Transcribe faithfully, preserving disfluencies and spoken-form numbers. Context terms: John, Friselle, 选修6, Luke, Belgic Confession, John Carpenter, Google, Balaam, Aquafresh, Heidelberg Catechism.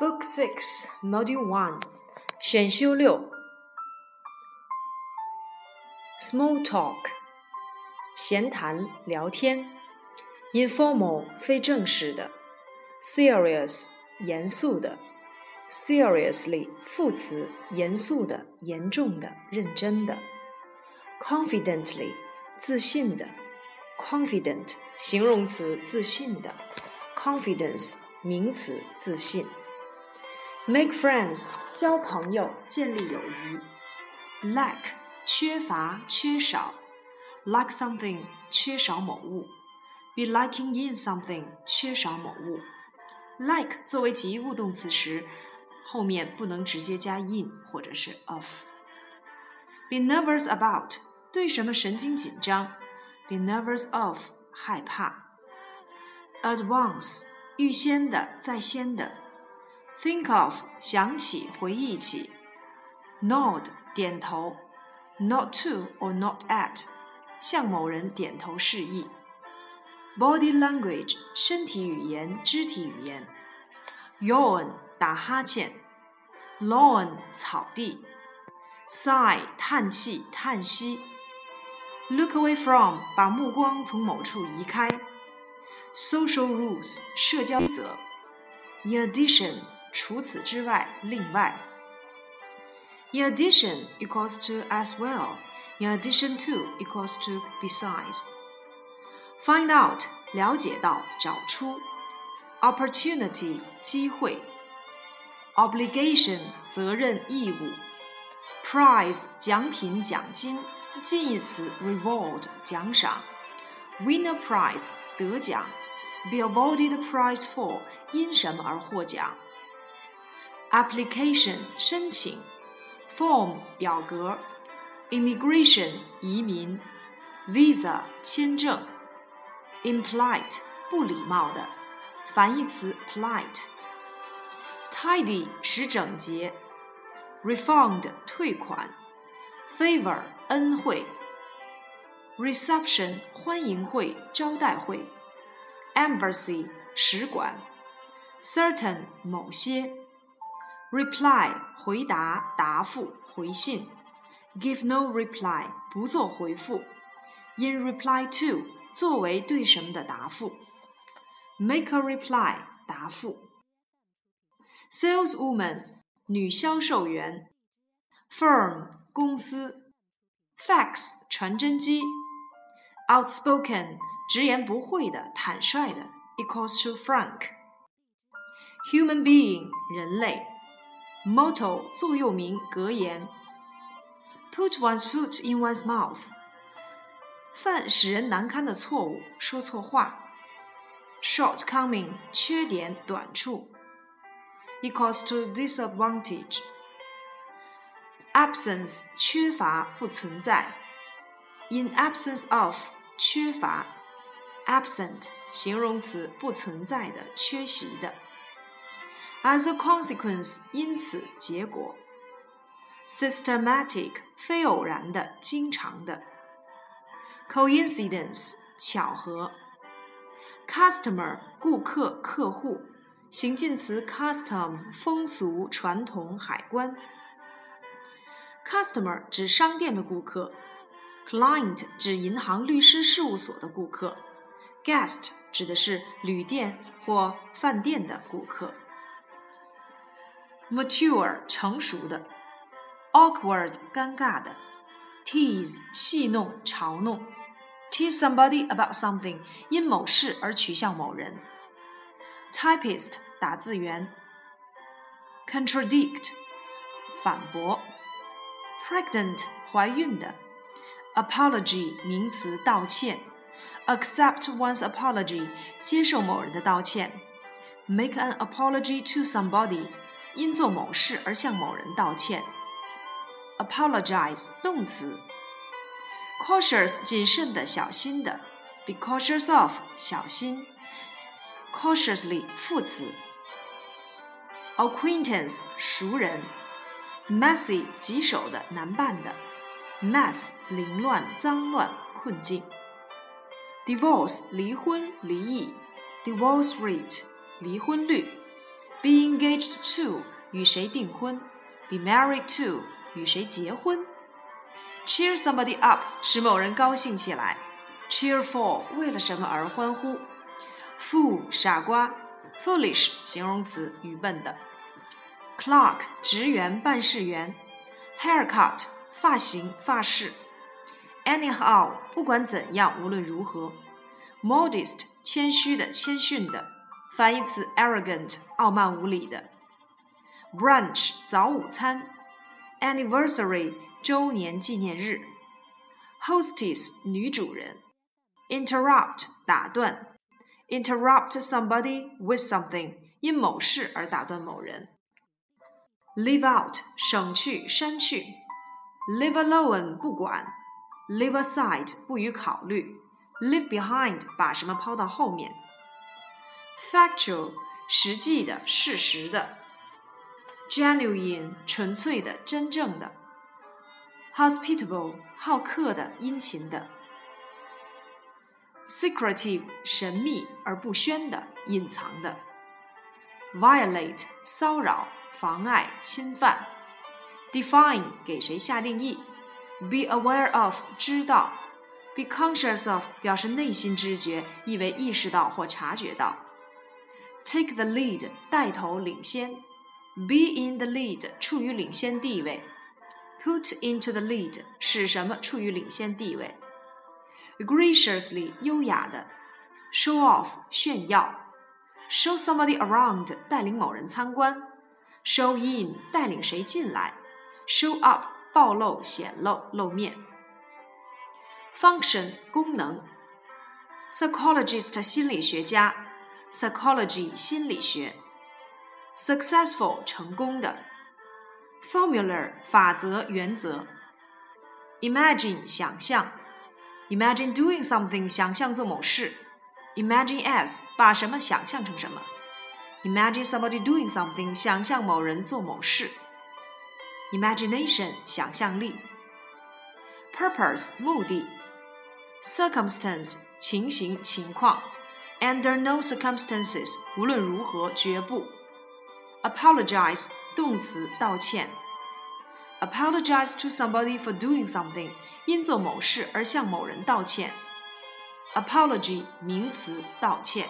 Book Six, Module One, 选修六 Small Talk, 闲谈聊天 Informal, 非正式的 Serious, 严肃的 Seriously, 副词严肃的、严重的、认真的 Confidently, 自信的 Confident, 形容词自信的 Confidence, 名词自信 Make friends, 交朋友建立友谊 Lack, 缺乏缺少 Lack something, 缺少某物 Be lacking in something, 缺少某物 Like 作为及物动词时后面不能直接加 in 或者是 of Be nervous about, 对什么神经紧张Be nervous of, 害怕 Advance, 预先的、在先的 Think of, 想起、回忆起 Nod, 点头 Nod to or nod at, 向某人点头示意 Body language, 身体语言、肢体语言 Yawn, 打哈欠 Lawn, 草地 Sigh, 叹气、叹息Look away from, 把目光从某处移开 Social rules, 社交规则 In addition, 除此之外、另外 In addition equals to as well In addition to equals to besides Find out, 了解到、找出 Opportunity, 机会 Obligation, 责任、义务 Prize, 奖品、奖金近义词 reward 奖赏 Winner prize 得奖 Be awarded prize for 因什么而获奖 Application 申请 Form 表格 Immigration 移民 Visa 签证 Impolite 不礼貌的反义词 polite Tidy 使整洁 Refund 退款Favor 恩惠 Reception 欢迎会招待会 Embassy 使馆 Certain 某些 Reply 回答答复回信 Give no reply 不做回复 In reply to 作为对什么的答复 Make a reply 答复 Saleswoman 女销售员 Firm公司 Fax 传真机 Outspoken 直言不讳的坦率的 Equals to frank Human being 人类 Motto 座右铭格言 Put one's foot in one's mouth 犯使人难堪的错误说错话 Shortcoming 缺点短处 Equals to disadvantage Absence 缺乏不存在 In absence of 缺乏 Absent 形容词不存在的缺席的 As a consequence 因此结果 Systematic 非偶然的经常的 Coincidence 巧合 Customer 顾客客户形近词 custom 风俗传统海关Customer 指商店的顾客 Client 指银行律师事务所的顾客 Guest 指的是旅店或饭店的顾客 Mature 成熟的 Awkward 尴尬的 Tease 戏弄嘲弄 Tease somebody about something 因某事而取笑某人 Typist 打字员 Contradict 反驳Pregnant 怀孕的 Apology 名词道歉 Accept one's apology 接受某人的道歉 Make an apology to somebody 因做某事而向某人道歉 Apologize 动词 Cautious 谨慎的小心的 Be cautious of 小心 Cautiously 副词 Acquaintance 熟人Messy 棘手的难办的 Mess 凌乱脏乱困境 Divorce 离婚离异 Divorce rate 离婚率 be engaged to 与谁订婚 be married to 与谁结婚 cheer somebody up 使某人高兴起来 cheer for 为了什么而欢呼 fool 傻瓜 foolish 形容词愚笨的 clerk 职员办事员 haircut 发型发饰 anyhow 不管怎样无论如何 modest 谦虚的谦逊的反义词 arrogant 傲慢无礼的 brunch 早午餐 anniversary 周年纪念日 hostess 女主人 interrupt 打断 interrupt somebody with something 因某事而打断某人 leave out 省去删去 leave alone 不管 leave aside 不予考虑 leave behind 把什么抛到后面factual 实际的事实的 genuine 纯粹的真正的 hospitable 好客的殷勤的 secretive 神秘而不宣的隐藏的 violate 骚扰妨碍侵犯 define 给谁下定义 be aware of 知道 be conscious of 表示内心知觉意为意识到或察觉到Take the lead 带头领先 Be in the lead 处于领先地位 Put into the lead 使什么处于领先地位 Graciously 优雅的 Show off 炫耀 Show somebody around 带领某人参观 Show in 带领谁进来 Show up 暴露显露露面 Function 功能 Psychologist 心理学家psychology 心理学 successful 成功的 formula 法则原则 imagine 想象 imagine doing something 想象做某事 imagine as 把什么想象成什么 imagine somebody doing something 想象某人做某事 imagination 想象力 purpose 目的 circumstance 情形情况Under no circumstances, 无论如何绝不。Apologize, 动词道歉。Apologize to somebody for doing something, 因做某事而向某人道歉。Apology, 名词道歉。